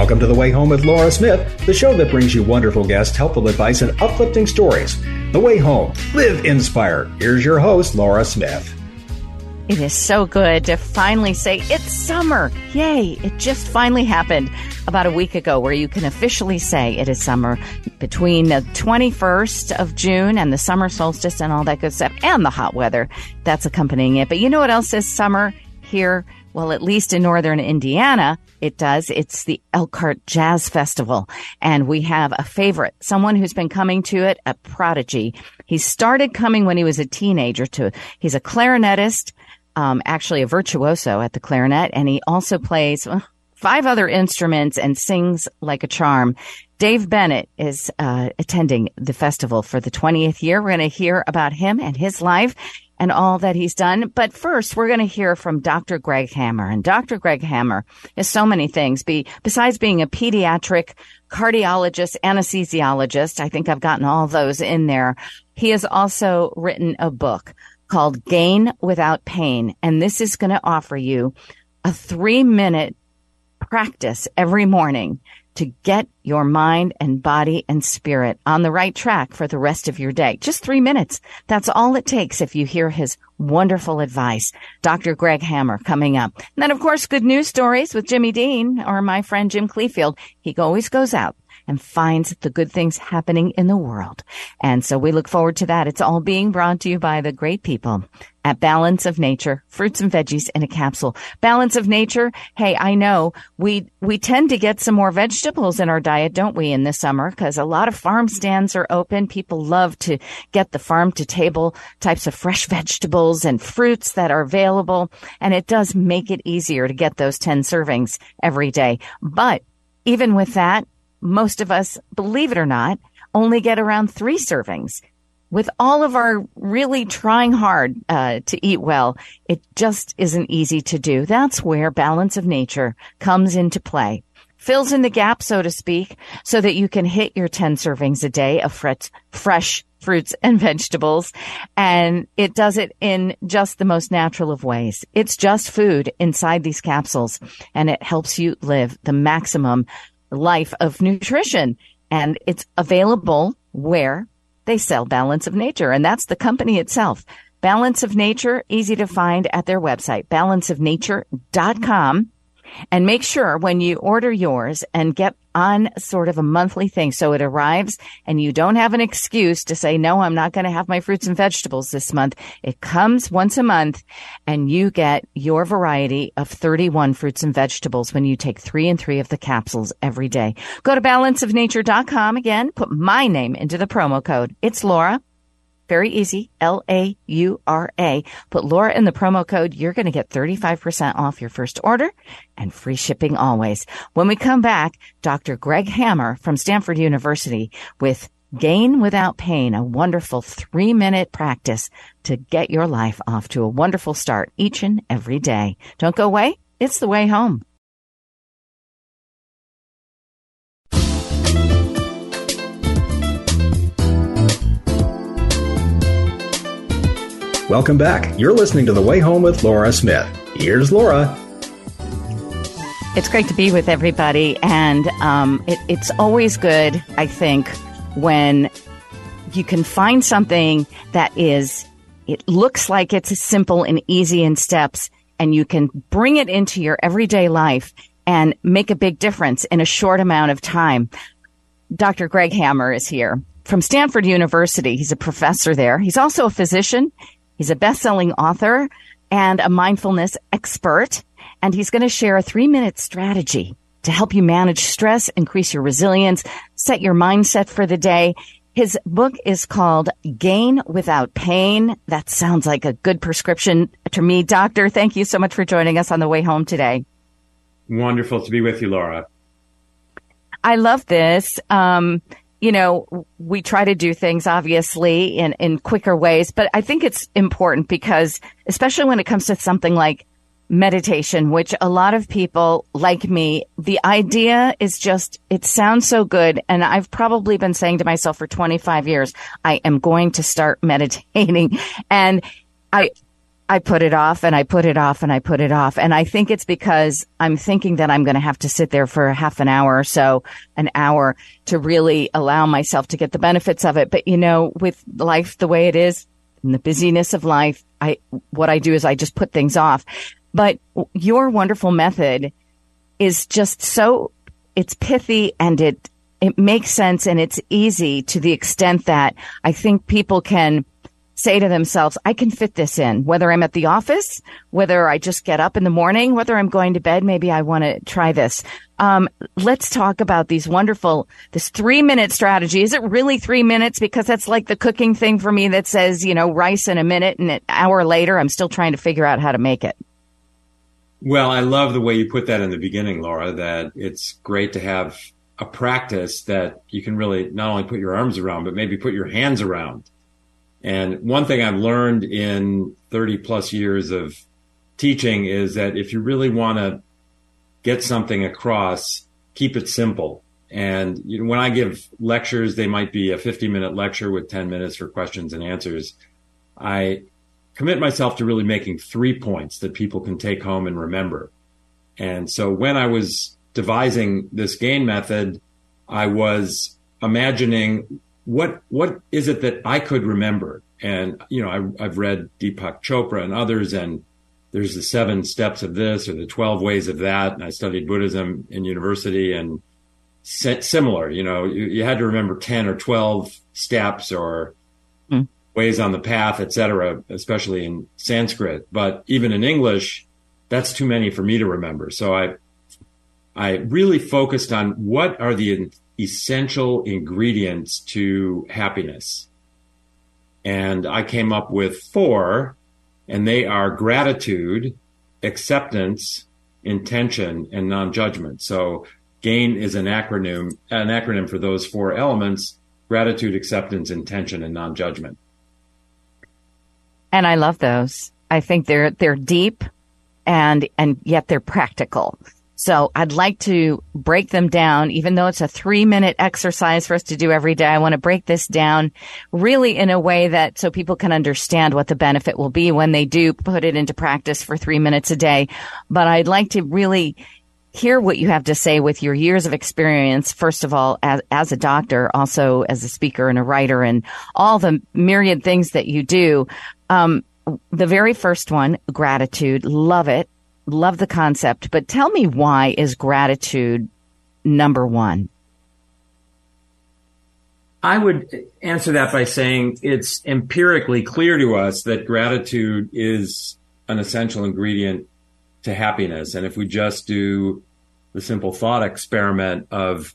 Welcome to The Way Home with Laura Smith, the show that brings you wonderful guests, helpful advice, and uplifting stories. The Way Home. Live inspired. Here's your host, Laura Smith. It is so good to finally say it's summer. Yay, it just finally happened about a week ago where you can officially say it is summer between the 21st of June and the summer solstice and all that good stuff and the hot weather that's accompanying it. But you know what else is summer here? Well, at least in northern Indiana, it does. It's the Elkhart Jazz Festival. And we have a favorite, someone who's been coming to it, a prodigy. He started coming when he was a teenager. He's a clarinetist, actually a virtuoso at the clarinet. And he also plays 5 other instruments and sings like a charm. Dave Bennett is attending the festival for the 20th year. We're going to hear about him and his life and all that he's done. But first, we're going to hear from Dr. Greg Hammer. And Dr. Greg Hammer is so many things. Besides being a pediatric cardiologist, anesthesiologist, I think I've gotten all those in there. He has also written a book called Gain Without Pain. And this is going to offer you a 3-minute practice every morning to get your mind and body and spirit on the right track for the rest of your day. Just 3 minutes. That's all it takes if you hear his wonderful advice. Dr. Greg Hammer coming up. And then, of course, good news stories with Jimmy Dean or my friend Jim Cleafield. He always goes out and finds the good things happening in the world. And so we look forward to that. It's all being brought to you by the great people at Balance of Nature, fruits and veggies in a capsule. Balance of Nature, hey, I know we tend to get some more vegetables in our diet, don't we, in the summer? Because a lot of farm stands are open. People love to get the farm-to-table types of fresh vegetables and fruits that are available. And it does make it easier to get those 10 servings every day. But even with that, most of us, believe it or not, only get around 3 servings. With all of our really trying hard to eat well, it just isn't easy to do. That's where Balance of Nature comes into play. Fills in the gap, so to speak, so that you can hit your 10 servings a day of fresh fruits and vegetables. And it does it in just the most natural of ways. It's just food inside these capsules, and it helps you live the maximum life of nutrition. And it's available where they sell Balance of Nature, and that's the company itself. Balance of Nature, easy to find at their website, balanceofnature.com. And make sure when you order yours and get on sort of a monthly thing so it arrives and you don't have an excuse to say, no, I'm not going to have my fruits and vegetables this month. It comes once a month and you get your variety of 31 fruits and vegetables when you take 3 and 3 of the capsules every day. Go to balanceofnature.com again. Put my name into the promo code. It's Laura. Very easy, Laura. Put Laura in the promo code. You're going to get 35% off your first order and free shipping always. When we come back, Dr. Greg Hammer from Stanford University with Gain Without Pain, a wonderful 3-minute practice to get your life off to a wonderful start each and every day. Don't go away. It's The Way Home. Welcome back. You're listening to The Way Home with Laura Smith. Here's Laura. It's great to be with everybody. And it's always good, I think, when you can find something that is, it looks like it's simple and easy in steps, and you can bring it into your everyday life and make a big difference in a short amount of time. Dr. Greg Hammer is here from Stanford University. He's a professor there. He's also a physician. He's a best-selling author and a mindfulness expert, and he's going to share a 3-minute strategy to help you manage stress, increase your resilience, set your mindset for the day. His book is called Gain Without Pain. That sounds like a good prescription to me. Doctor, thank you so much for joining us on The Way Home today. Wonderful to be with you, Laura. I love this. You know, we try to do things, obviously, in quicker ways, but I think it's important because, especially when it comes to something like meditation, which a lot of people like me, the idea is just, it sounds so good. And I've probably been saying to myself for 25 years, I am going to start meditating. And I I put it off and I put it off and I put it off. And I think it's because I'm thinking that I'm going to have to sit there for half an hour or so, an hour, to really allow myself to get the benefits of it. But, you know, with life the way it is and the busyness of life, what I do is I just put things off. But your wonderful method is just so, it's pithy and it makes sense and it's easy to the extent that I think people can say to themselves, I can fit this in, whether I'm at the office, whether I just get up in the morning, whether I'm going to bed, maybe I want to try this. Let's talk about these wonderful, this 3-minute strategy. Is it really 3 minutes? Because that's like the cooking thing for me that says, you know, rice in a minute, and an hour later, I'm still trying to figure out how to make it. Well, I love the way you put that in the beginning, Laura, that it's great to have a practice that you can really not only put your arms around, but maybe put your hands around. And one thing I've learned in 30 plus years of teaching is that if you really want to get something across, keep it simple. And you know, when I give lectures, they might be a 50-minute lecture with 10 minutes for questions and answers. I commit myself to really making 3 points that people can take home and remember. And so when I was devising this gain method, I was imagining what is it that I could remember? And, you know, I've read Deepak Chopra and others, and there's the 7 steps of this or the 12 ways of that. And I studied Buddhism in university, and similar, you know, you had to remember 10 or 12 steps or ways on the path, et cetera, especially in Sanskrit. But even in English, that's too many for me to remember. So I really focused on what are the essential ingredients to happiness. And I came up with 4, and they are gratitude, acceptance, intention, and non-judgment. So GAIN is an acronym for those 4 elements: gratitude, acceptance, intention, and non-judgment. And I love those. I think they're deep and yet they're practical. So I'd like to break them down, even though it's a 3-minute exercise for us to do every day. I want to break this down really in a way that so people can understand what the benefit will be when they do put it into practice for 3 minutes a day. But I'd like to really hear what you have to say with your years of experience, first of all, as a doctor, also as a speaker and a writer, and all the myriad things that you do. The very first one, gratitude. Love it. Love the concept, but tell me, why is gratitude number one? I would answer that by saying it's empirically clear to us that gratitude is an essential ingredient to happiness. And if we just do the simple thought experiment of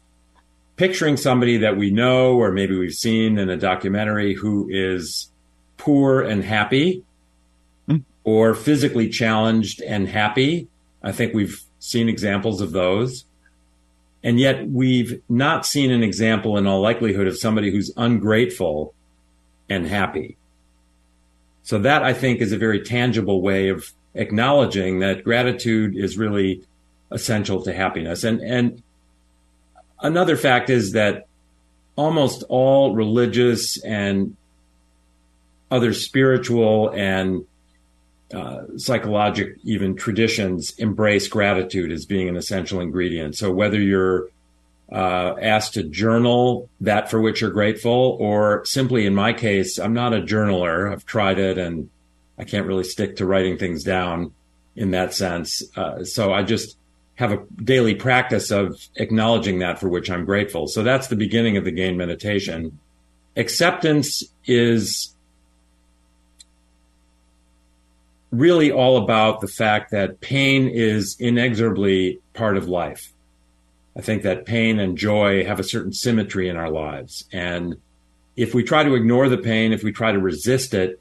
picturing somebody that we know, or maybe we've seen in a documentary, who is poor and happy, or physically challenged and happy. I think we've seen examples of those. And yet we've not seen an example in all likelihood of somebody who's ungrateful and happy. So that, I think, is a very tangible way of acknowledging that gratitude is really essential to happiness. And another fact is that almost all religious and other spiritual and psychologic, even traditions, embrace gratitude as being an essential ingredient. So whether you're asked to journal that for which you're grateful, or simply in my case, I'm not a journaler. I've tried it and I can't really stick to writing things down in that sense. So I just have a daily practice of acknowledging that for which I'm grateful. So that's the beginning of the GAIN meditation. Acceptance is really all about the fact that pain is inexorably part of life. I think that pain and joy have a certain symmetry in our lives. And if we try to ignore the pain, if we try to resist it,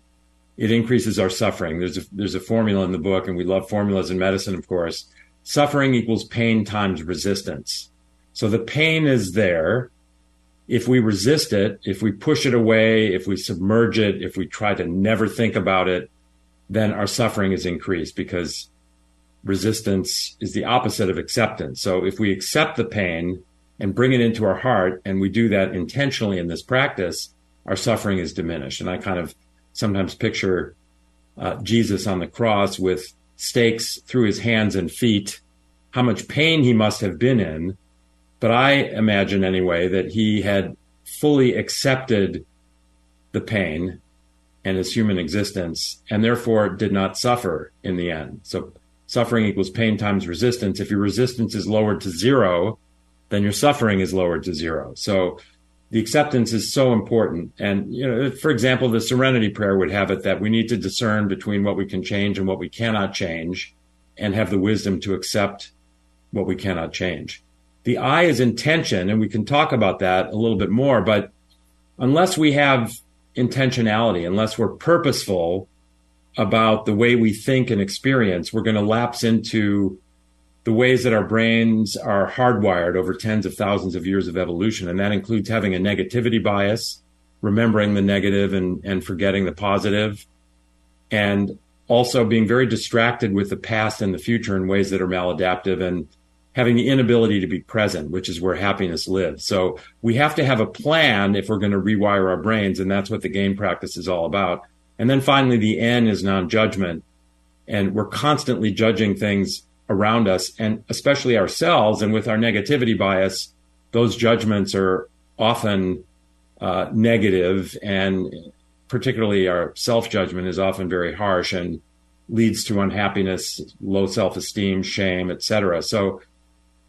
it increases our suffering. There's a formula in the book, and we love formulas in medicine, of course. Suffering equals pain times resistance. So the pain is there. If we resist it, if we push it away, if we submerge it, if we try to never think about it, then our suffering is increased, because resistance is the opposite of acceptance. So if we accept the pain and bring it into our heart, and we do that intentionally in this practice, our suffering is diminished. And I kind of sometimes picture Jesus on the cross with stakes through his hands and feet, how much pain he must have been in. But I imagine anyway that he had fully accepted the pain and his human existence, and therefore did not suffer in the end. So suffering equals pain times resistance. If your resistance is lowered to zero, then your suffering is lowered to zero. So the acceptance is so important. And, you know, for example, the Serenity Prayer would have it that we need to discern between what we can change and what we cannot change, and have the wisdom to accept what we cannot change. The I is intention, and we can talk about that a little bit more, but unless we have intentionality, unless we're purposeful about the way we think and experience, we're going to lapse into the ways that our brains are hardwired over tens of thousands of years of evolution. And that includes having a negativity bias, remembering the negative and forgetting the positive, and also being very distracted with the past and the future in ways that are maladaptive, and having the inability to be present, which is where happiness lives. So we have to have a plan if we're going to rewire our brains, and that's what the GAIN practice is all about. And then finally, the N is non-judgment, and we're constantly judging things around us, and especially ourselves. And with our negativity bias, those judgments are often negative, and particularly our self-judgment is often very harsh and leads to unhappiness, low self-esteem, shame, etc. So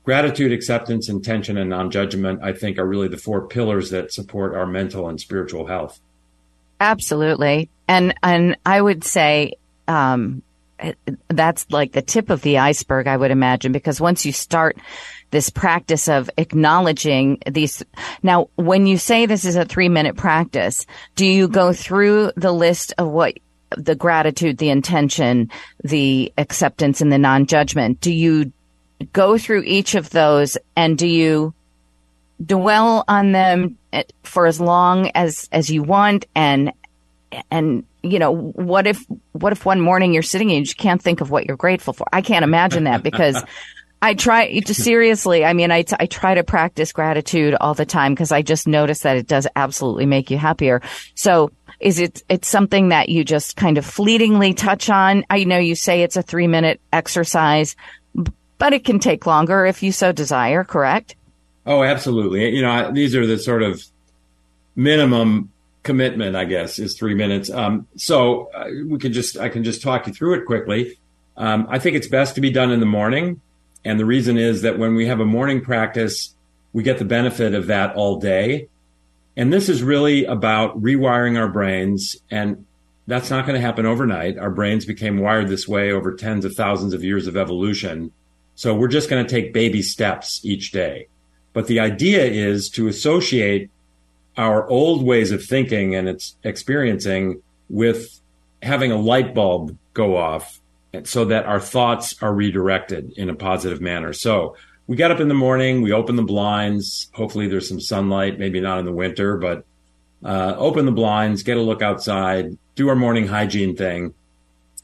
gratitude, acceptance, intention, and non-judgment, I think, are really the four pillars that support our mental and spiritual health. Absolutely. And I would say that's like the tip of the iceberg, I would imagine, because once you start this practice of acknowledging these. Now, when you say this is a 3-minute practice, do you go through the list of what the gratitude, the intention, the acceptance, and the non-judgment? Do you go through each of those, and do you dwell on them for as long as you want? And you know, what if one morning you're sitting and you just can't think of what you're grateful for? I can't imagine that, because I try to seriously. I mean, I try to practice gratitude all the time, because I just notice that it does absolutely make you happier. So is it's something that you just kind of fleetingly touch on? I know you say it's a 3-minute exercise, but it can take longer if you so desire, correct? Oh, absolutely. You know, these are the sort of minimum commitment, I guess, is 3 minutes. I can just talk you through it quickly. I think it's best to be done in the morning. And the reason is that when we have a morning practice, we get the benefit of that all day. And this is really about rewiring our brains. And that's not going to happen overnight. Our brains became wired this way over tens of thousands of years of evolution. So we're just going to take baby steps each day. But the idea is to associate our old ways of thinking and its experiencing with having a light bulb go off, so that our thoughts are redirected in a positive manner. So we got up in the morning, we open the blinds. Hopefully there's some sunlight, maybe not in the winter, but open the blinds, get a look outside, do our morning hygiene thing.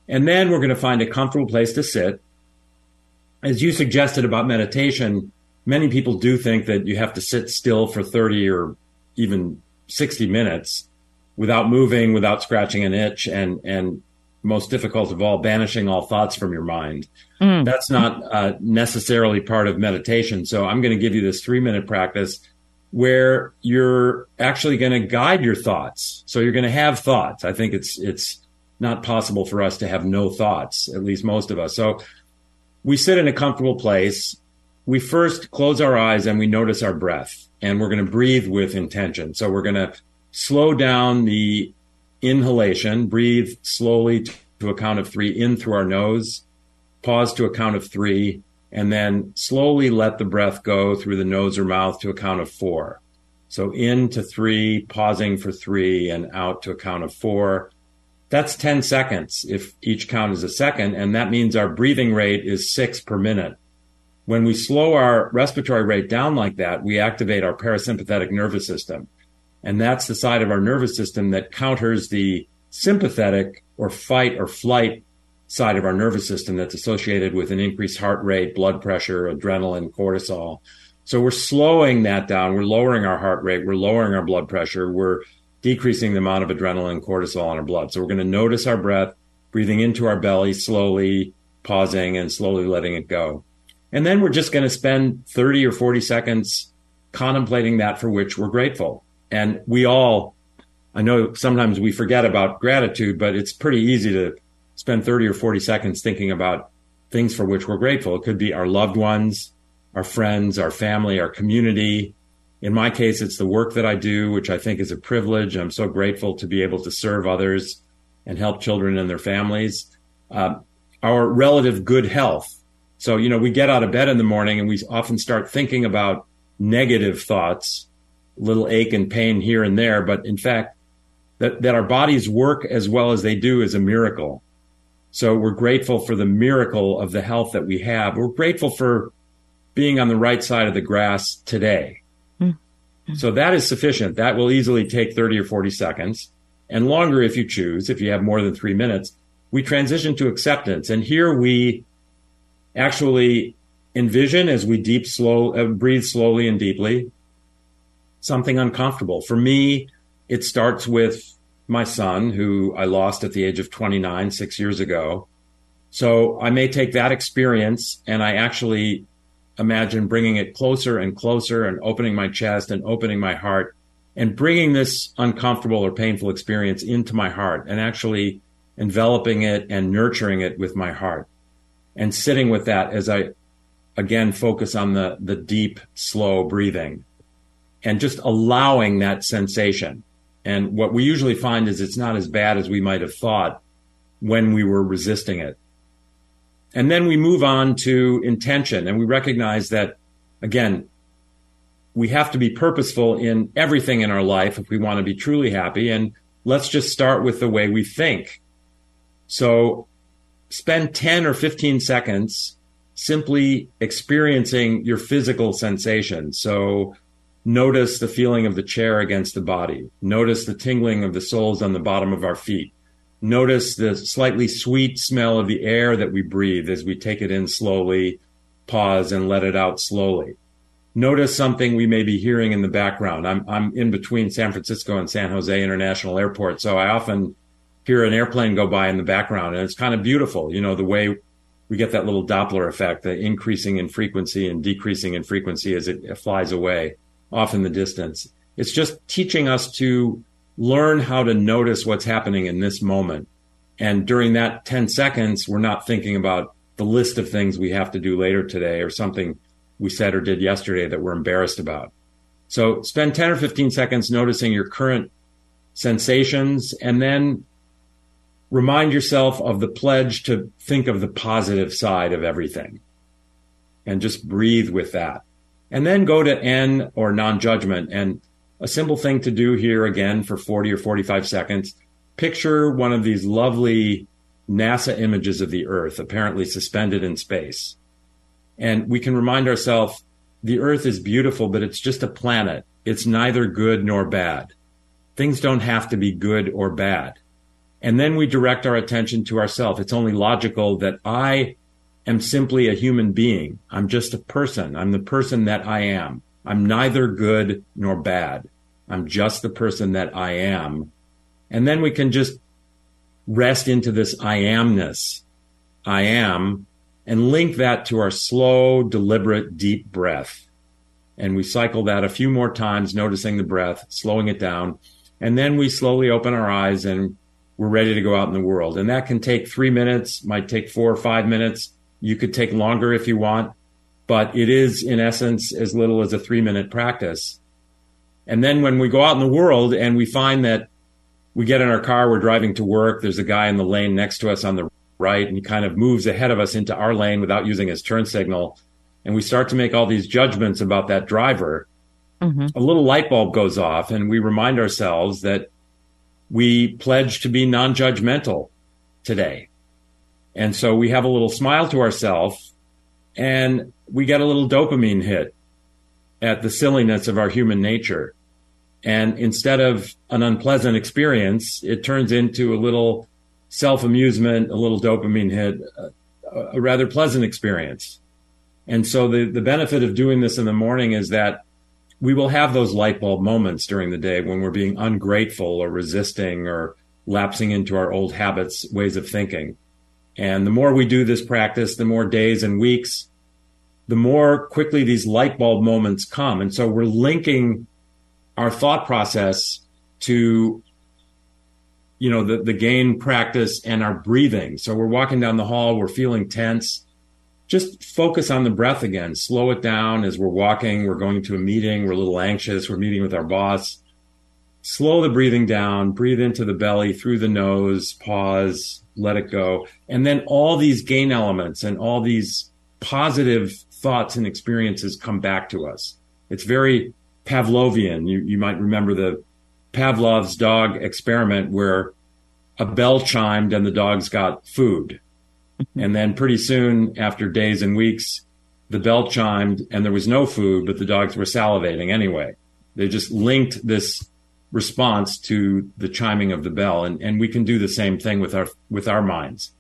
And then we're going to find a comfortable place to sit. As you suggested about meditation, many people do think that you have to sit still for 30 or even 60 minutes without moving, without scratching an itch, and most difficult of all, banishing all thoughts from your mind. That's not necessarily part of meditation. So I'm going to give you this 3-minute practice where you're actually going to guide your thoughts. So you're going to have thoughts. I think it's not possible for us to have no thoughts, at least most of us. So we sit in a comfortable place. We first close our eyes and we notice our breath, and we're going to breathe with intention. So we're going to slow down the inhalation, breathe slowly to a count of 3 in through our nose, pause to a count of 3, and then slowly let the breath go through the nose or mouth to a count of 4. So in to 3, pausing for 3, and out to a count of 4. That's 10 seconds if each count is a second, and that means our breathing rate is 6 per minute. When we slow our respiratory rate down like that, we activate our parasympathetic nervous system. And that's the side of our nervous system that counters the sympathetic or fight or flight side of our nervous system that's associated with an increased heart rate, blood pressure, adrenaline, cortisol. So we're slowing that down. We're lowering our heart rate. We're lowering our blood pressure. We're decreasing the amount of adrenaline and cortisol in our blood. So we're going to notice our breath. breathing into our belly, slowly pausing and slowly letting it go. And then we're just going to spend 30 or 40 seconds contemplating that for which we're grateful. And we all, I know sometimes we forget about gratitude, but it's pretty easy to spend 30 or 40 seconds thinking about things for which we're grateful. It could be our loved ones, our friends, our family, our community. In my case, it's the work that I do, which I think is a privilege. I'm so grateful to be able to serve others and help children and their families. Our relative good health. So, you know, we get out of bed in the morning and we often start thinking about negative thoughts, little ache and pain here and there. But in fact, that our bodies work as well as they do is a miracle. So we're grateful for the miracle of the health that we have. We're grateful for being on the right side of the grass today. Mm-hmm. So that is sufficient. That will easily take 30 or 40 seconds and longer if you choose, if you have more than 3 minutes. We transition to acceptance. And here we actually envision, as we breathe slowly and deeply, something uncomfortable. For me, it starts with my son, who I lost at the age of 29, 6 years ago. So I may take that experience and I actually imagine bringing it closer and closer and opening my chest and opening my heart and bringing this uncomfortable or painful experience into my heart and actually enveloping it and nurturing it with my heart and sitting with that as I, again, focus on the deep, slow breathing and just allowing that sensation. And what we usually find is it's not as bad as we might have thought when we were resisting it. And then we move on to intention, and we recognize that, again, we have to be purposeful in everything in our life if we want to be truly happy. And let's just start with the way we think. So spend 10 or 15 seconds simply experiencing your physical sensation. So notice the feeling of the chair against the body. Notice the tingling of the soles on the bottom of our feet. Notice the slightly sweet smell of the air that we breathe as we take it in slowly, pause and let it out slowly. Notice something we may be hearing in the background. I'm in between San Francisco and San Jose International Airport, so I often hear an airplane go by in the background, and it's kind of beautiful. You know, the way we get that little Doppler effect, the increasing in frequency and decreasing in frequency as it flies away off in the distance. It's just teaching us to learn how to notice what's happening in this moment. And during that 10 seconds, we're not thinking about the list of things we have to do later today or something we said or did yesterday that we're embarrassed about. So spend 10 or 15 seconds noticing your current sensations, and then remind yourself of the pledge to think of the positive side of everything and just breathe with that. And then go to N, or non-judgment. And a simple thing to do here, again, for 40 or 45 seconds, picture one of these lovely NASA images of the Earth, apparently suspended in space. And we can remind ourselves the Earth is beautiful, but it's just a planet. It's neither good nor bad. Things don't have to be good or bad. And then we direct our attention to ourselves. It's only logical that I am simply a human being. I'm just a person. I'm the person that I am. I'm neither good nor bad. I'm just the person that I am. And then we can just rest into this I amness. I am, and link that to our slow, deliberate, deep breath. And we cycle that a few more times, noticing the breath, slowing it down. And then we slowly open our eyes and we're ready to go out in the world. And that can take 3 minutes, might take 4 or 5 minutes. You could take longer if you want, but it is in essence as little as a 3-minute practice. And then when we go out in the world and we find that we get in our car, we're driving to work, there's a guy in the lane next to us on the right, and he kind of moves ahead of us into our lane without using his turn signal. And we start to make all these judgments about that driver. Mm-hmm. A little light bulb goes off and we remind ourselves that we pledge to be non-judgmental today. And so we have a little smile to ourselves and we get a little dopamine hit at the silliness of our human nature. And instead of an unpleasant experience, it turns into a little self-amusement, a little dopamine hit, a rather pleasant experience. And so the benefit of doing this in the morning is that we will have those light bulb moments during the day when we're being ungrateful or resisting or lapsing into our old habits, ways of thinking. And the more we do this practice, the more days and weeks, the more quickly these light bulb moments come. And so we're linking our thought process to, you know, the gain practice and our breathing. So we're walking down the hall, we're feeling tense. Just focus on the breath again. Slow it down as we're walking. We're going to a meeting. We're a little anxious. We're meeting with our boss. Slow the breathing down. Breathe into the belly, through the nose. Pause. Let it go. And then all these gain elements and all these positive thoughts and experiences come back to us. It's very Pavlovian. You might remember the Pavlov's dog experiment where a bell chimed and the dogs got food. And then pretty soon, after days and weeks, the bell chimed and there was no food, but the dogs were salivating anyway. They just linked this response to the chiming of the bell. And we can do the same thing with our minds.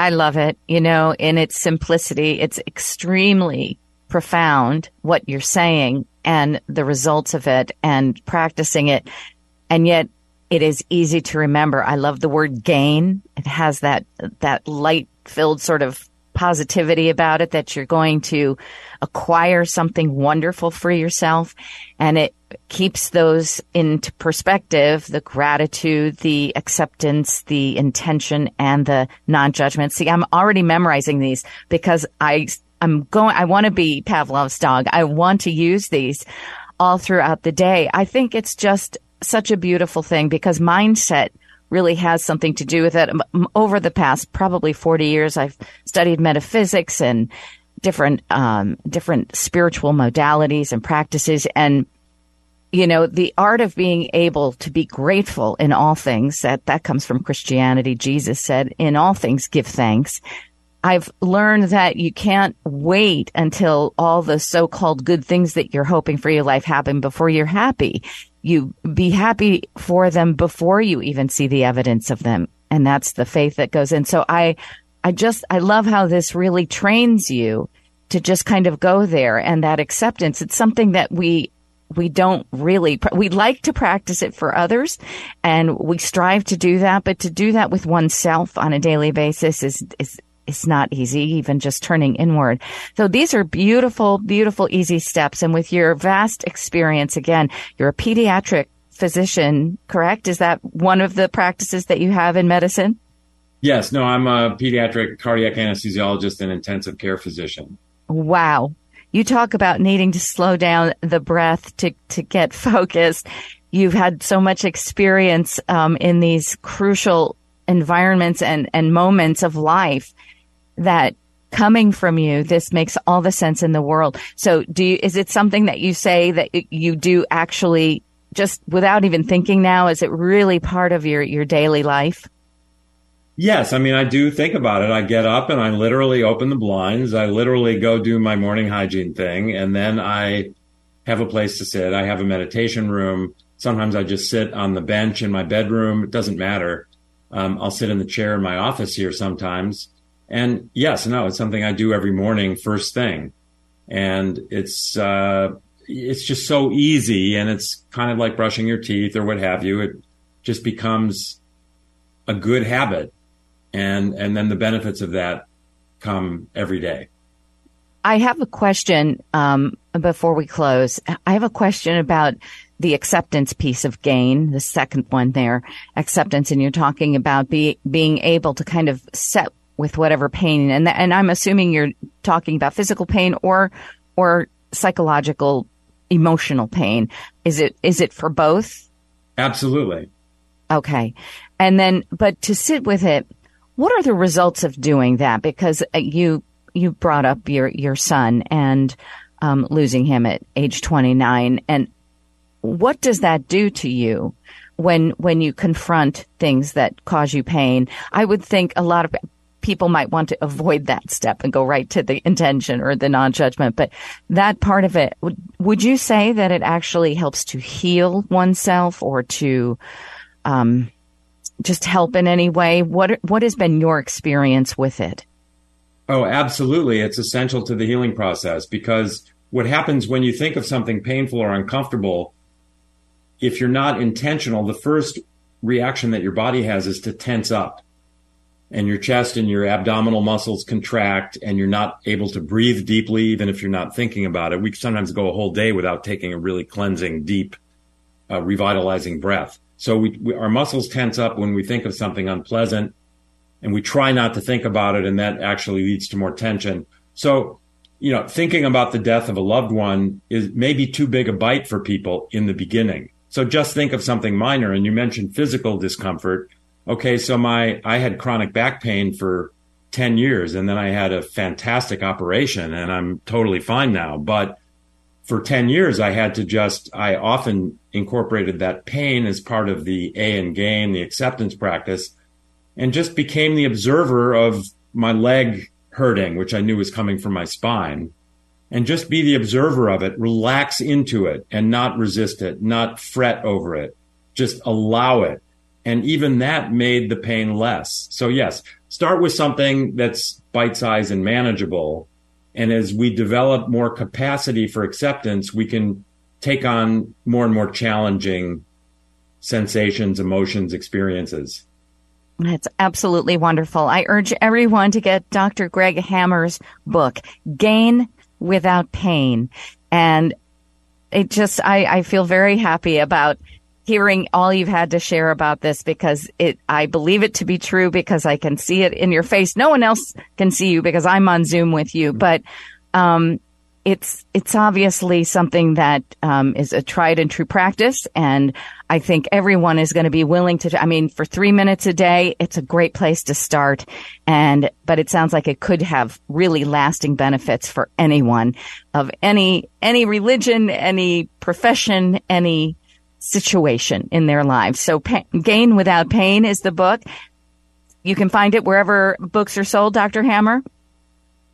I love it. You know, in its simplicity, it's extremely profound, what you're saying and the results of it and practicing it. And yet, it is easy to remember. I love the word gain. It has that light-filled sort of positivity about it, that you're going to acquire something wonderful for yourself. And it keeps those into perspective, the gratitude, the acceptance, the intention, and the non-judgment. See, I'm already memorizing these because I want to be Pavlov's dog. I want to use these all throughout the day. I think it's just such a beautiful thing, because mindset really has something to do with it. Over the past probably 40 years, I've studied metaphysics and different spiritual modalities and practices. And, you know, the art of being able to be grateful in all things, that comes from Christianity. Jesus said, in all things, give thanks. I've learned that you can't wait until all the so-called good things that you're hoping for your life happen before you're happy. You be happy for them before you even see the evidence of them. And that's the faith that goes in. So I love how this really trains you to just kind of go there. And that acceptance, it's something that we don't really, we like to practice it for others and we strive to do that. But to do that with oneself on a daily basis is not easy, even just turning inward. So these are beautiful, beautiful, easy steps. And with your vast experience, again, you're a pediatric physician, correct? Is that one of the practices that you have in medicine? Yes. No, I'm a pediatric cardiac anesthesiologist and intensive care physician. Wow. You talk about needing to slow down the breath to get focused. You've had so much experience in these crucial environments and moments of life that coming from you, this makes all the sense in the world. So is it something that you say that you do actually just without even thinking now? Is it really part of your daily life? Yes. I mean, I do think about it. I get up and I literally open the blinds. I literally go do my morning hygiene thing. And then I have a place to sit. I have a meditation room. Sometimes I just sit on the bench in my bedroom. It doesn't matter. I'll sit in the chair in my office here sometimes. And it's something I do every morning, first thing. And it's just so easy, and it's kind of like brushing your teeth or what have you. It just becomes a good habit. And then the benefits of that come every day. I have a question, before we close. I have a question about the acceptance piece of gain, the second one there, acceptance. And you're talking about being able to kind of set with whatever pain, and I'm assuming you're talking about physical pain or psychological, emotional pain. Is it for both? Absolutely. Okay. And then, but to sit with it, what are the results of doing that? Because you brought up your son and losing him at age 29, and what does that do to you when you confront things that cause you pain? I would think a lot of people might want to avoid that step and go right to the intention or the non-judgment. But that part of it, would you say that it actually helps to heal oneself or to just help in any way? What has been your experience with it? Oh, absolutely. It's essential to the healing process, because what happens when you think of something painful or uncomfortable, if you're not intentional, the first reaction that your body has is to tense up, and your chest and your abdominal muscles contract, and you're not able to breathe deeply, even if you're not thinking about it. We sometimes go a whole day without taking a really cleansing, deep, revitalizing breath. So we our muscles tense up when we think of something unpleasant, and we try not to think about it, and that actually leads to more tension. So, you know, thinking about the death of a loved one is maybe too big a bite for people in the beginning. So just think of something minor. And you mentioned physical discomfort. Okay, so I had chronic back pain for 10 years, and then I had a fantastic operation, and I'm totally fine now. But for 10 years, I often incorporated that pain as part of the A and Gain, the acceptance practice, and just became the observer of my leg hurting, which I knew was coming from my spine, and just be the observer of it, relax into it and not resist it, not fret over it, just allow it. And even that made the pain less. So yes, start with something that's bite-sized and manageable. And as we develop more capacity for acceptance, we can take on more and more challenging sensations, emotions, experiences. It's absolutely wonderful. I urge everyone to get Dr. Greg Hammer's book, Gain Without Pain. And it just, I feel very happy about hearing all you've had to share about this, because I believe it to be true, because I can see it in your face. No one else can see you because I'm on Zoom with you, but it's obviously something that is a tried and true practice. And I think everyone is going to be willing to, for 3 minutes a day, it's a great place to start. But it sounds like it could have really lasting benefits for anyone of any religion, any profession, any situation in their lives. So Gain Without Pain is the book. You can find it wherever books are sold, Dr. Hammer.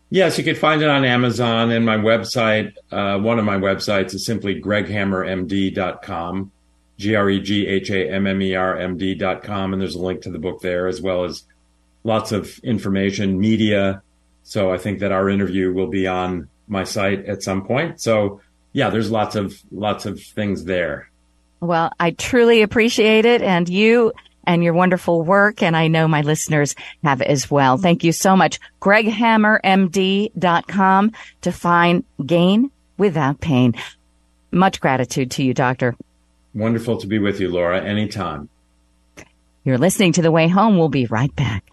Yes, you can find it on Amazon, and my website, one of my websites is simply greghammermd.com, greghammermd.com, and there's a link to the book there, as well as lots of information, media. So I think that our interview will be on my site at some point. So yeah, there's lots of things there. Well, I truly appreciate it, and you and your wonderful work, and I know my listeners have as well. Thank you so much. GregHammerMD.com to find Gain Without Pain. Much gratitude to you, Doctor. Wonderful to be with you, Laura, anytime. You're listening to The Way Home. We'll be right back.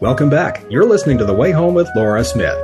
Welcome back. You're listening to The Way Home with Laura Smith.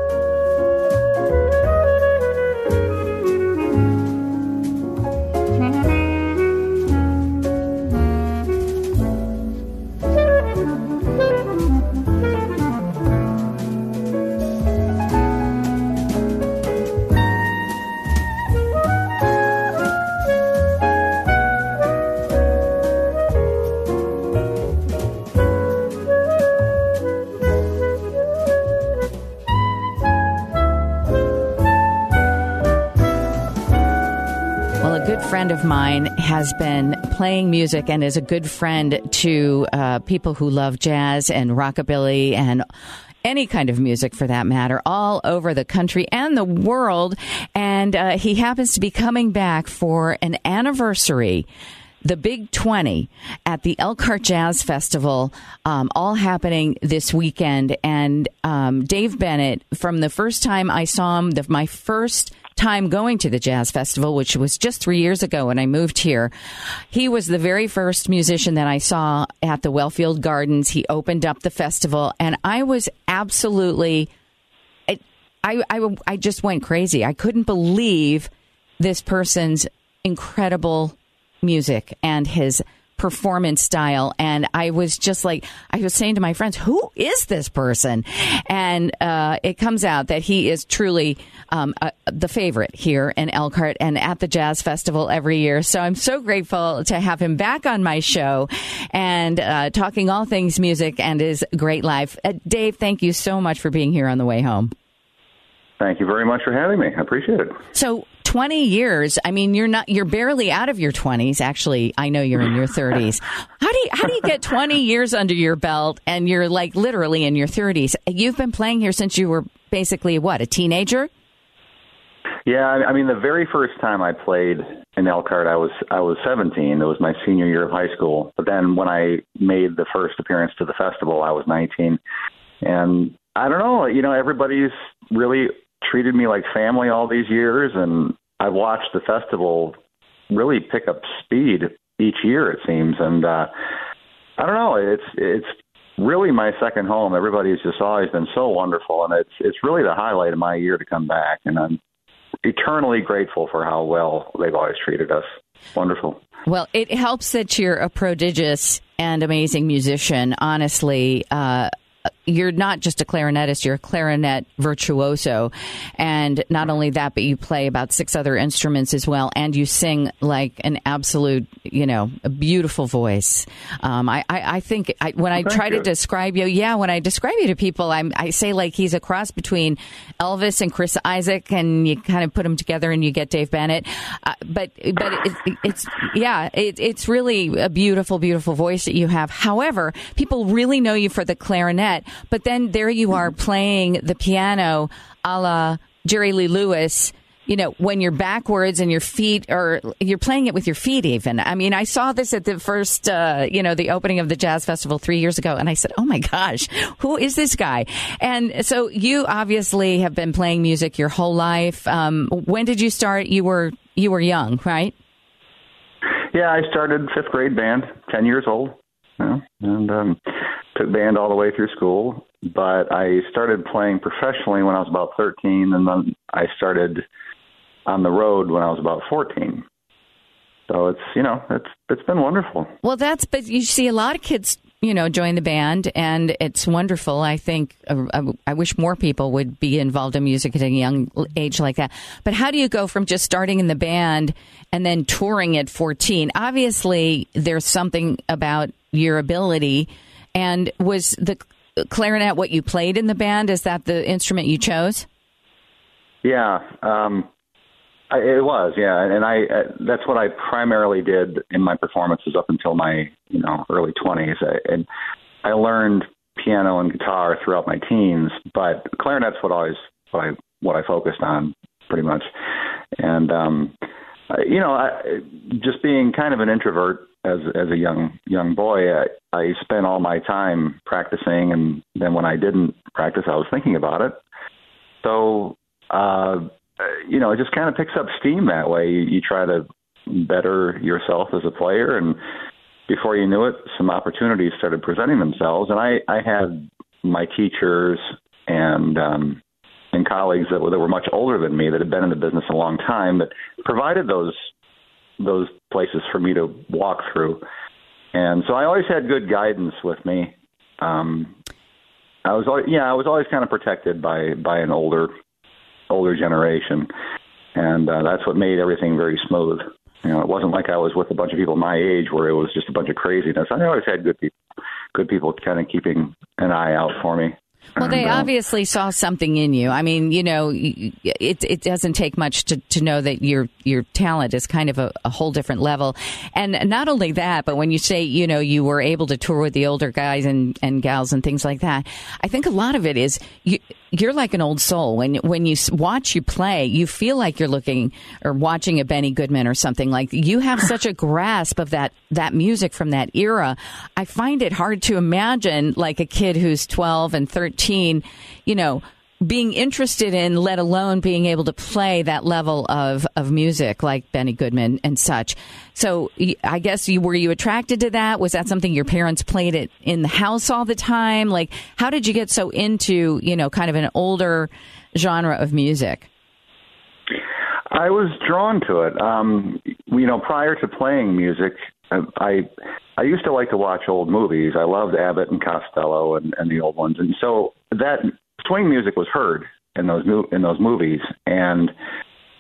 Of mine has been playing music and is a good friend to people who love jazz and rockabilly and any kind of music, for that matter, all over the country and the world. And he happens to be coming back for an anniversary, the Big 20 at the Elkhart Jazz Festival, all happening this weekend. And Dave Bennett, from the first time I saw him, my first time going to the jazz festival, which was just 3 years ago when I moved here, he was the very first musician that I saw at the Wellfield Gardens. He opened up the festival, and I was absolutely, I just went crazy. I couldn't believe this person's incredible music and his performance style. And I was just like, I was saying to my friends, who is this person? And it comes out that he is truly the favorite here in Elkhart and at the Jazz Festival every year. So I'm so grateful to have him back on my show and talking all things music and his great life. Dave, thank you so much for being here on The Way Home. Thank you very much for having me. I appreciate it. So 20 years, you're barely out of your 20s. Actually, I know you're in your 30s. How do you get 20 years under your belt and you're like literally in your 30s? You've been playing here since you were basically, what, a teenager? Yeah, the very first time I played in Elkhart, I was 17. It was my senior year of high school. But then when I made the first appearance to the festival, I was 19. And I don't know, everybody's really treated me like family all these years. And I've watched the festival really pick up speed each year, it seems. And I don't know, it's really my second home. Everybody's just always been so wonderful. And it's really the highlight of my year to come back. And I'm eternally grateful for how well they've always treated us. Wonderful. Well, it helps that you're a prodigious and amazing musician. Honestly, you're not just a clarinetist, you're a clarinet virtuoso. And not only that, but you play about 6 other instruments as well. And you sing like an absolute, a beautiful voice. When I describe you to people, I say like he's a cross between Elvis and Chris Isaak, and you kind of put them together and you get Dave Bennett. But it's really a beautiful, beautiful voice that you have. However, people really know you for the clarinet. But then there you are playing the piano a la Jerry Lee Lewis, when you're backwards and your feet are, you're playing it with your feet even. I mean, I saw this at the first, the opening of the Jazz Festival 3 years ago. And I said, oh, my gosh, who is this guy? And so you obviously have been playing music your whole life. When did you start? You were young, right? Yeah, I started 5th grade band, 10 years old. Yeah, and took band all the way through school, but I started playing professionally when I was about 13, and then I started on the road when I was about 14. So it's been wonderful. Well, but you see a lot of kids, join the band, and it's wonderful. I think I wish more people would be involved in music at a young age like that. But how do you go from just starting in the band and then touring at 14? Obviously, there's something about your ability. And was the clarinet what you played in the band? Is that the instrument you chose? Yeah, it was. Yeah, and that's what I primarily did in my performances up until my early 20s. And I learned piano and guitar throughout my teens, but clarinet's what I focused on pretty much. And just being kind of an introvert. As a young boy, I spent all my time practicing, and then when I didn't practice, I was thinking about it. So, it just kind of picks up steam that way. You try to better yourself as a player, and before you knew it, some opportunities started presenting themselves. And I had my teachers and colleagues that were much older than me that had been in the business a long time that provided those places for me to walk through. And so I always had good guidance with me. I was always kind of protected by an older generation. And that's what made everything very smooth. It wasn't like I was with a bunch of people my age where it was just a bunch of craziness. I always had good people kind of keeping an eye out for me. Well, they obviously saw something in you. I mean, it doesn't take much to know that your talent is kind of a whole different level. And not only that, but when you say, you were able to tour with the older guys and gals and things like that, I think a lot of it is you're like an old soul. When you watch you play, you feel like you're looking or watching a Benny Goodman or something. Like you have such a grasp of that music from that era. I find it hard to imagine like a kid who's 12 and 13, being interested in, let alone being able to play that level of music like Benny Goodman and such. So I guess were you attracted to that? Was that something your parents played it in the house all the time? Like, how did you get so into, kind of an older genre of music? I was drawn to it. Prior to playing music, I used to like to watch old movies. I loved Abbott and Costello and the old ones. And so that swing music was heard in those movies, and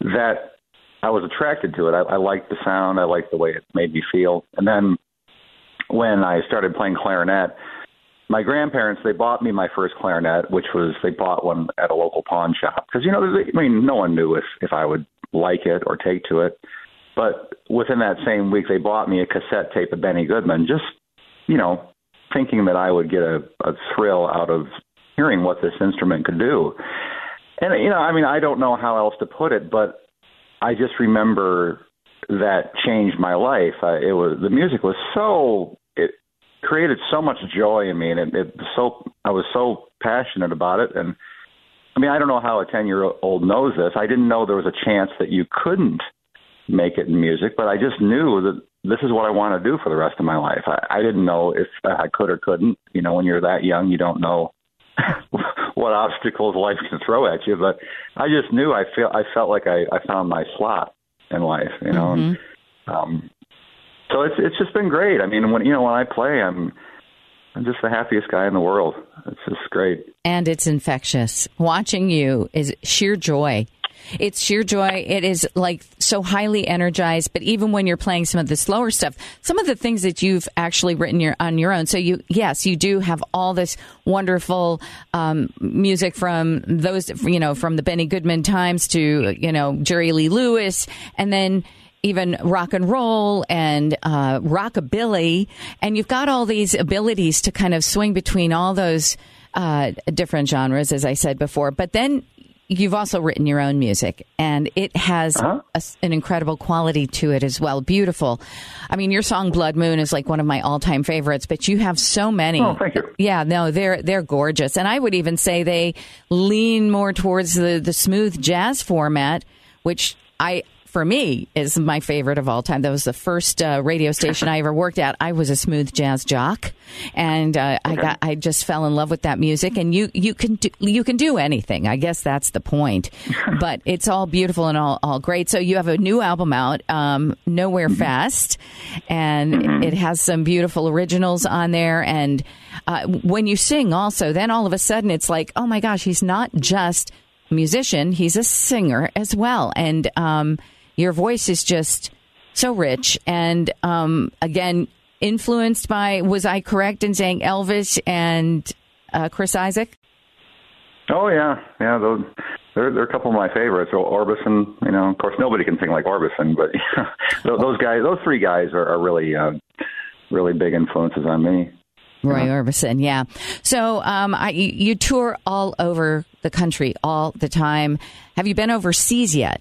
that I was attracted to it. I liked the sound. I liked the way it made me feel. And then when I started playing clarinet, my grandparents, they bought me my first clarinet, which was they bought one at a local pawn shop. Because, no one knew if I would like it or take to it. But within that same week, they bought me a cassette tape of Benny Goodman, just, thinking that I would get a thrill out of hearing what this instrument could do. And, I don't know how else to put it, but I just remember that changed my life. The music was so, it created so much joy in me, and I was so passionate about it. And I mean, I don't know how a 10-year-old knows this. I didn't know there was a chance that you couldn't make it in music, but I just knew that this is what I want to do for the rest of my life. I didn't know if I could or couldn't. You know, when you're that young, you don't know what obstacles life can throw at you. But I just knew I felt like I found my slot in life, you know. Mm-hmm. So it's just been great. I mean, when I play, I'm just the happiest guy in the world. It's just great. And it's infectious. Watching you is sheer joy. It's sheer joy. It is like so highly energized. But even when you're playing some of the slower stuff, some of the things that you've actually written on your own. So you do have all this wonderful music from those, from the Benny Goodman times to, Jerry Lee Lewis, and then even rock and roll and rockabilly. And you've got all these abilities to kind of swing between all those different genres, as I said before. But then you've also written your own music, and it has an incredible quality to it as well. Beautiful. I mean, your song Blood Moon is like one of my all-time favorites, but you have so many. Oh, thank you. Yeah, no, they're gorgeous. And I would even say they lean more towards the smooth jazz format, which for me, is my favorite of all time. That was the first radio station I ever worked at. I was a smooth jazz jock, and I just fell in love with that music. And you can do anything. I guess that's the point. But it's all beautiful and all great. So you have a new album out, Nowhere Fast, and it has some beautiful originals on there. And when you sing, also, then all of a sudden it's like, oh my gosh, he's not just a musician; he's a singer as well. And your voice is just so rich and, again, influenced by, was I correct in saying Elvis and Chris Isaak? Oh, yeah. Yeah, they're a couple of my favorites. So Orbison, of course, nobody can sing like Orbison, but those three guys are really, really big influences on me. Roy Orbison, yeah. So you tour all over the country all the time. Have you been overseas yet?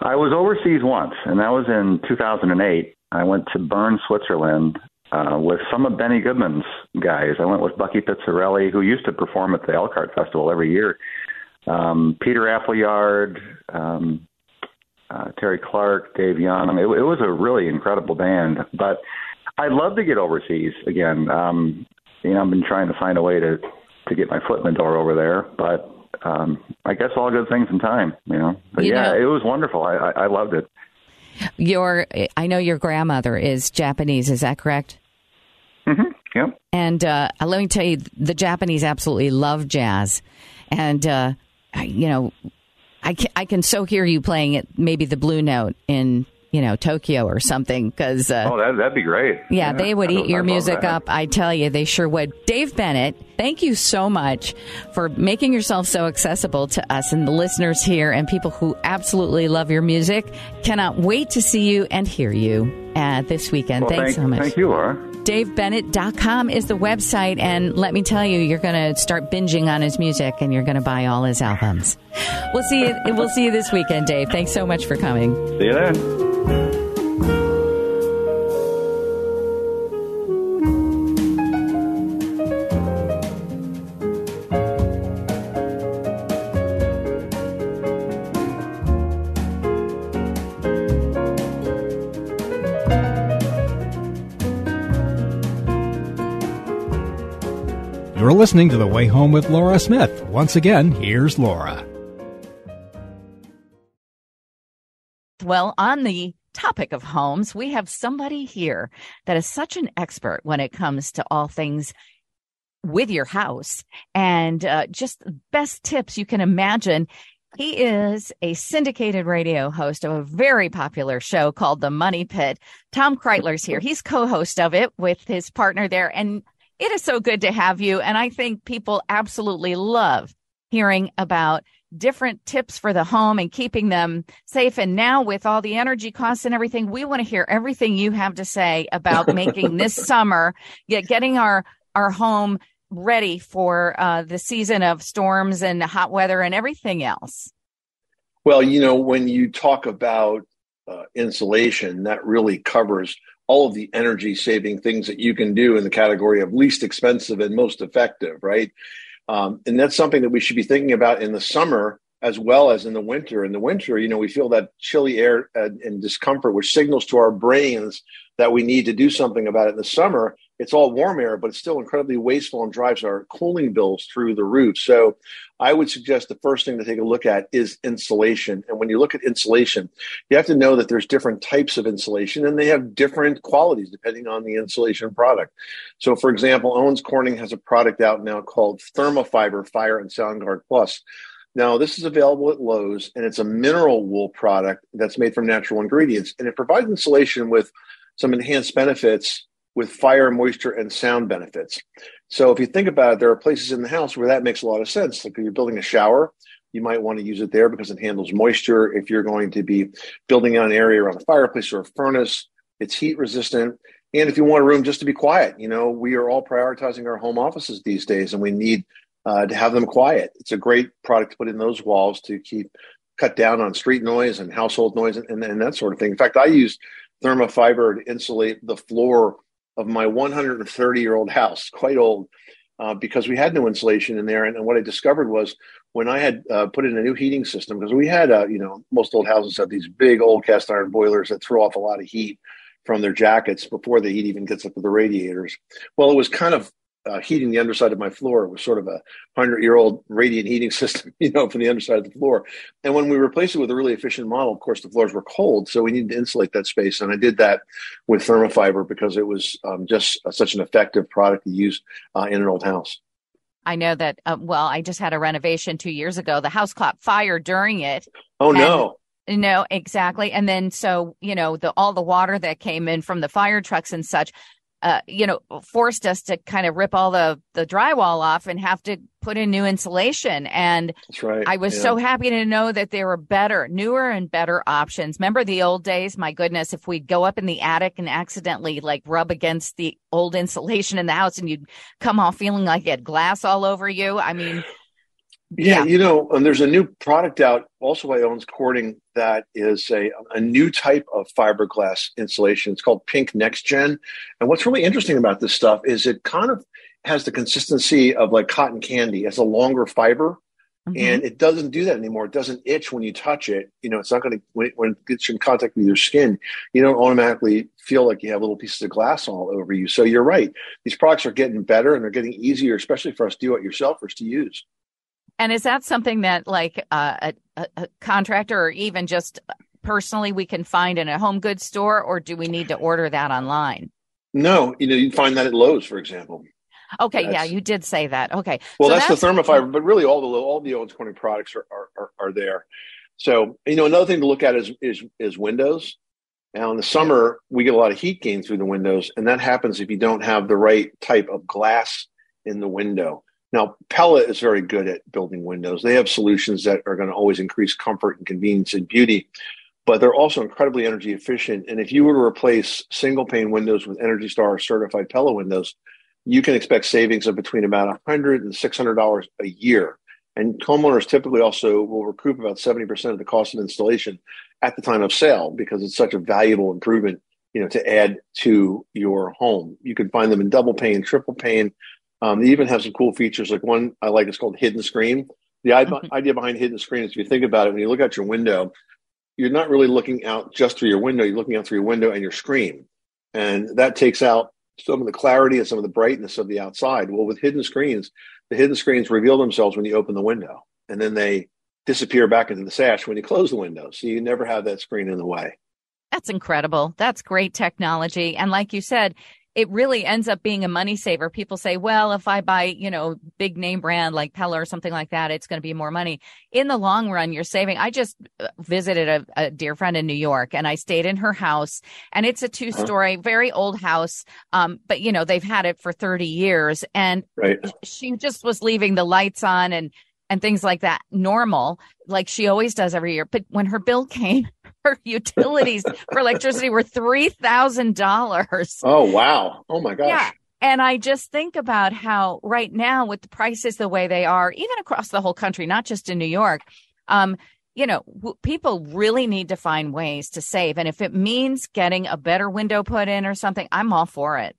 I was overseas once, and that was in 2008. I went to Bern, Switzerland, with some of Benny Goodman's guys. I went with Bucky Pizzarelli, who used to perform at the Elkhart Festival every year, Peter Appleyard, Terry Clark, Dave Young. I mean, it was a really incredible band. But I'd love to get overseas again. I've been trying to find a way to get my foot in the door over there, but I guess all good things in time, But it was wonderful. I loved it. I know your grandmother is Japanese. Is that correct? Mm-hmm. Yep. And let me tell you, the Japanese absolutely love jazz, and I can so hear you playing it. Maybe the Blue Note in Tokyo or something. Because that'd be great. Yeah, they would eat your music up. I tell you, they sure would. Dave Bennett, thank you so much for making yourself so accessible to us and the listeners here and people who absolutely love your music. Cannot wait to see you and hear you this weekend. Well, thanks so much. Thank you, Laura. DaveBennett.com is the website, and let me tell you, you're going to start binging on his music, and you're going to buy all his albums. We'll see you this weekend, Dave. Thanks so much for coming. See you then. You're listening to The Way Home with Laura Smith. Once again, here's Laura. Well, on the topic of homes, we have somebody here that is such an expert when it comes to all things with your house and just best tips you can imagine. He is a syndicated radio host of a very popular show called The Money Pit. Tom Kraeutler's here. He's co-host of it with his partner there, and it is so good to have you, and I think people absolutely love hearing about different tips for the home and keeping them safe. And now with all the energy costs and everything, we want to hear everything you have to say about making this summer, getting our home ready for the season of storms and hot weather and everything else. Well, when you talk about insulation that really covers all of the energy saving things that you can do in the category of least expensive and most effective, right? And that's something that we should be thinking about in the summer as well as in the winter. In the winter, you know, we feel that chilly air and discomfort, which signals to our brains that we need to do something about it. In the summer, it's all warm air, but it's still incredibly wasteful and drives our cooling bills through the roof. So I would suggest the first thing to take a look at is insulation. And when you look at insulation, you have to know that there's different types of insulation and they have different qualities depending on the insulation product. So for example, Owens Corning has a product out now called ThermaFiber Fire and SoundGuard Plus. Now, this is available at Lowe's, and it's a mineral wool product that's made from natural ingredients. And it provides insulation with some enhanced benefits with fire, moisture, and sound benefits. So if you think about it, there are places in the house where that makes a lot of sense. Like if you're building a shower, you might want to use it there because it handles moisture. If you're going to be building out an area around a fireplace or a furnace, it's heat resistant. And if you want a room just to be quiet, you know, we are all prioritizing our home offices these days, and we need to have them quiet. It's a great product to put in those walls to cut down on street noise and household noise and that sort of thing. In fact, I used ThermaFiber to insulate the floor of my 130-year-old house, quite old, because we had no insulation in there. And what I discovered was when I had put in a new heating system, because we had, you know, most old houses have these big old cast iron boilers that throw off a lot of heat from their jackets before the heat even gets up to the radiators. Well, it was kind of heating the underside of my floor. It was sort of a 100-year-old radiant heating system, you know, for the underside of the floor. And when we replaced it with a really efficient model, of course, the floors were cold, so we needed to insulate that space. And I did that with ThermaFiber because it was just such an effective product to use in an old house. I know that, well, I just had a renovation 2 years ago. The house caught fire during it. Oh, no. No, exactly. And then, so, you know, all the water that came in from the fire trucks and such, you know, forced us to kind of rip all the drywall off and have to put in new insulation. And that's right. I was so happy to know that there were better, newer and better options. Remember the old days? My goodness, if we'd go up in the attic and accidentally like rub against the old insulation in the house and you'd come off feeling like you had glass all over you. I mean, yeah, you know, and there's a new product out also by Owens Corning that is a new type of fiberglass insulation. It's called Pink Next Gen. And what's really interesting about this stuff is it kind of has the consistency of like cotton candy. It's a longer fiber, and it doesn't do that anymore. It doesn't itch when you touch it. You know, it's not going to, when it gets in contact with your skin, you don't automatically feel like you have little pieces of glass all over you. So you're right. These products are getting better and they're getting easier, especially for us do-it-yourselfers to use. And is that something that like a contractor or even just personally we can find in a home goods store, or do we need to order that online? No, you know, you can find that at Lowe's, for example. Okay. That's, yeah, you did say that. Okay. Well, so that's the ThermaFiber, but really all the Owens Corning products are there. So, you know, another thing to look at is windows. Now, in the summer, we get a lot of heat gain through the windows, and that happens if you don't have the right type of glass in the window. Now, Pella is very good at building windows. They have solutions that are going to always increase comfort and convenience and beauty, but they're also incredibly energy efficient. And if you were to replace single pane windows with Energy Star certified Pella windows, you can expect savings of between about $100 and $600 a year. And homeowners typically also will recoup about 70% of the cost of installation at the time of sale because it's such a valuable improvement, you know, to add to your home. You can find them in double pane, triple pane. They even have some cool features. Like one I like is called hidden screen. The idea behind hidden screen is if you think about it, when you look out your window, you're not really looking out just through your window. You're looking out through your window and your screen. And that takes out some of the clarity and some of the brightness of the outside. Well, with hidden screens, the hidden screens reveal themselves when you open the window, and then they disappear back into the sash when you close the window. So you never have that screen in the way. That's incredible. That's great technology. And like you said, it really ends up being a money saver. People say, well, if I buy, you know, big name brand like Pella or something like that, it's going to be more money. In the long run, you're saving. I just visited a dear friend in New York, and I stayed in her house, and it's a 2-story, very old house. But, you know, they've had it for 30 years, and she just was leaving the lights on and things like that normal, like she always does every year. But when her bill came, her utilities for electricity were $3,000. Oh, wow. Oh, my gosh. Yeah. And I just think about how right now with the prices the way they are, even across the whole country, not just in New York, you know, people really need to find ways to save. And if it means getting a better window put in or something, I'm all for it.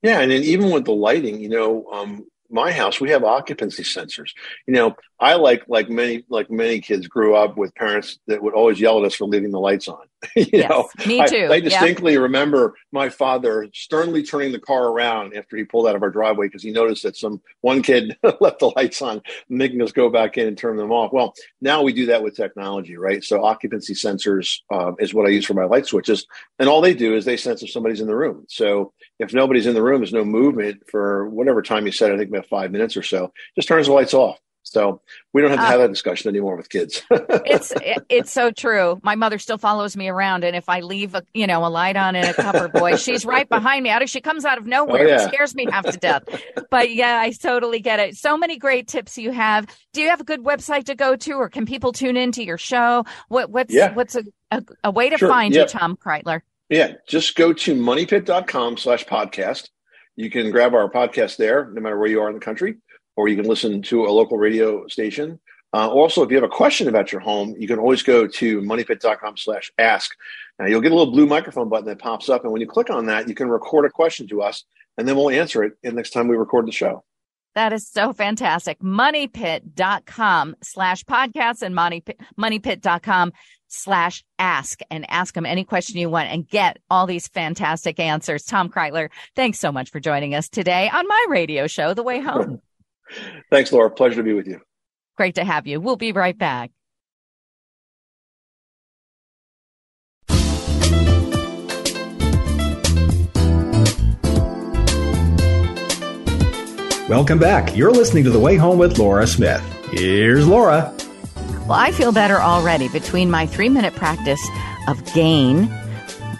Yeah. And then even with the lighting, you know, my house, we have occupancy sensors. You know, I like many kids grew up with parents that would always yell at us for leaving the lights on. you know, me too. I distinctly remember my father sternly turning the car around after he pulled out of our driveway because he noticed that one kid left the lights on, making us go back in and turn them off. Well, now we do that with technology, right? So occupancy sensors is what I use for my light switches, and all they do is they sense if somebody's in the room. So if nobody's in the room, there's no movement for whatever time you said. I think about 5 minutes or so. Just turns the lights off. So we don't have to have that discussion anymore with kids. It's so true. My mother still follows me around, and if I leave a light on in a cupboard, boy, she's right behind me. She comes out of nowhere. Oh, yeah. It scares me half to death. But yeah, I totally get it. So many great tips you have. Do you have a good website to go to, or can people tune into your show? What's a way to find you, Tom Kraeutler? Yeah, just go to moneypit.com/podcast. You can grab our podcast there, no matter where you are in the country, or you can listen to a local radio station. Also, if you have a question about your home, you can always go to moneypit.com/ask. Now, you'll get a little blue microphone button that pops up, and when you click on that, you can record a question to us, and then we'll answer it the next time we record the show. That is so fantastic. Moneypit.com/podcasts and moneypit.com/ask, and ask them any question you want and get all these fantastic answers. Tom Kraeutler, thanks so much for joining us today on my radio show, The Way Home. Thanks, Laura. Pleasure to be with you. Great to have you. We'll be right back. Welcome back. You're listening to The Way Home with Laura Smith. Here's Laura. Well, I feel better already between my 3-minute practice of gain,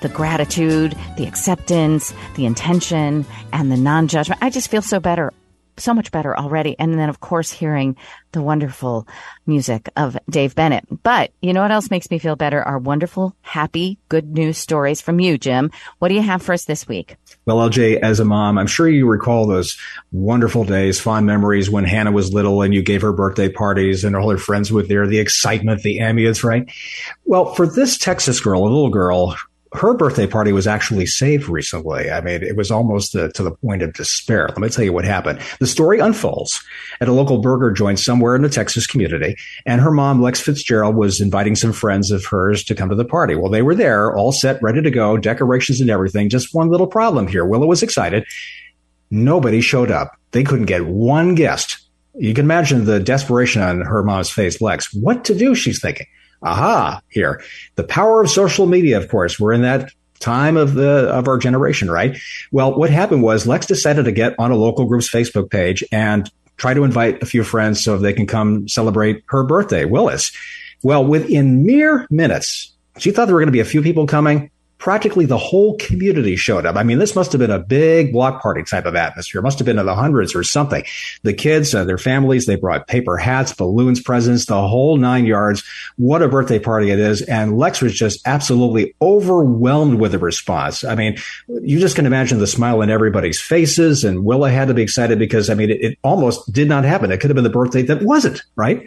the gratitude, the acceptance, the intention, and the non-judgment. I just feel so better. So much better already. And then, of course, hearing the wonderful music of Dave Bennett. But you know what else makes me feel better are wonderful, happy, good news stories from you, Jim. What do you have for us this week? Well, LJ, as a mom, I'm sure you recall those wonderful days, fond memories when Hannah was little and you gave her birthday parties and all her friends were there, the excitement, the ambience, right? Well, for this Texas girl, a little girl, her birthday party was actually saved recently. I mean, it was almost to the point of despair. Let me tell you what happened. The story unfolds at a local burger joint somewhere in the Texas community. And her mom, Lex Fitzgerald, was inviting some friends of hers to come to the party. Well, they were there, all set, ready to go, decorations and everything. Just one little problem here. Willa was excited. Nobody showed up. They couldn't get one guest. You can imagine the desperation on her mom's face, Lex. What to do, she's thinking. Aha, here. The power of social media, of course. We're in that time of our generation, right? Well, what happened was Lex decided to get on a local group's Facebook page and try to invite a few friends so they can come celebrate her birthday, Willis. Well, within mere minutes, she thought there were going to be a few people coming. Practically the whole community showed up. I mean, this must have been a big block party type of atmosphere. It must have been in the hundreds or something. The kids, their families, they brought paper hats, balloons, presents, the whole nine yards. What a birthday party it is. And Lex was just absolutely overwhelmed with the response. I mean, you just can imagine the smile in everybody's faces. And Willa had to be excited because, I mean, it almost did not happen. It could have been the birthday that wasn't, right?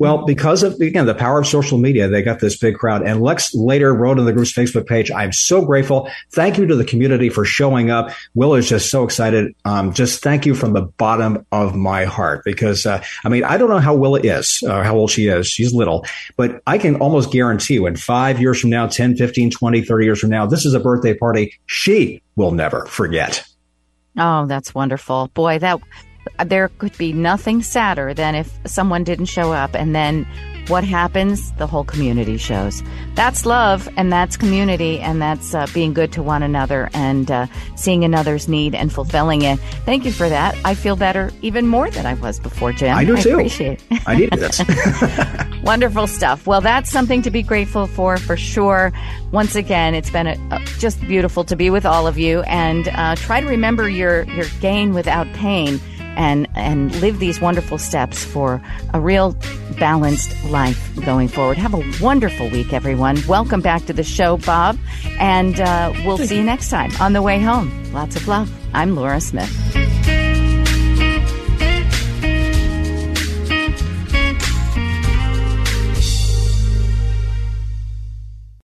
Well, because of, again, the power of social media, they got this big crowd. And Lex later wrote on the group's Facebook page, I'm so grateful. Thank you to the community for showing up. Will is just so excited. Just thank you from the bottom of my heart, because I don't know how Willa is, how old she is. She's little, but I can almost guarantee you in 5 years from now, 10, 15, 20, 30 years from now, this is a birthday party she will never forget. Oh, that's wonderful. Boy, there could be nothing sadder than if someone didn't show up, and then what happens? The whole community shows. That's love, and that's community, and that's being good to one another, and seeing another's need and fulfilling it. Thank you for that. I feel better even more than I was before, Jim. I do too. I appreciate it. I needed this. Wonderful stuff. Well, that's something to be grateful for sure. Once again, it's been just beautiful to be with all of you, and try to remember your gain without pain. And live these wonderful steps for a real balanced life going forward. Have a wonderful week, everyone. Welcome back to the show, Bob. And we'll see you next time on The Way Home. Lots of love. I'm Laura Smith.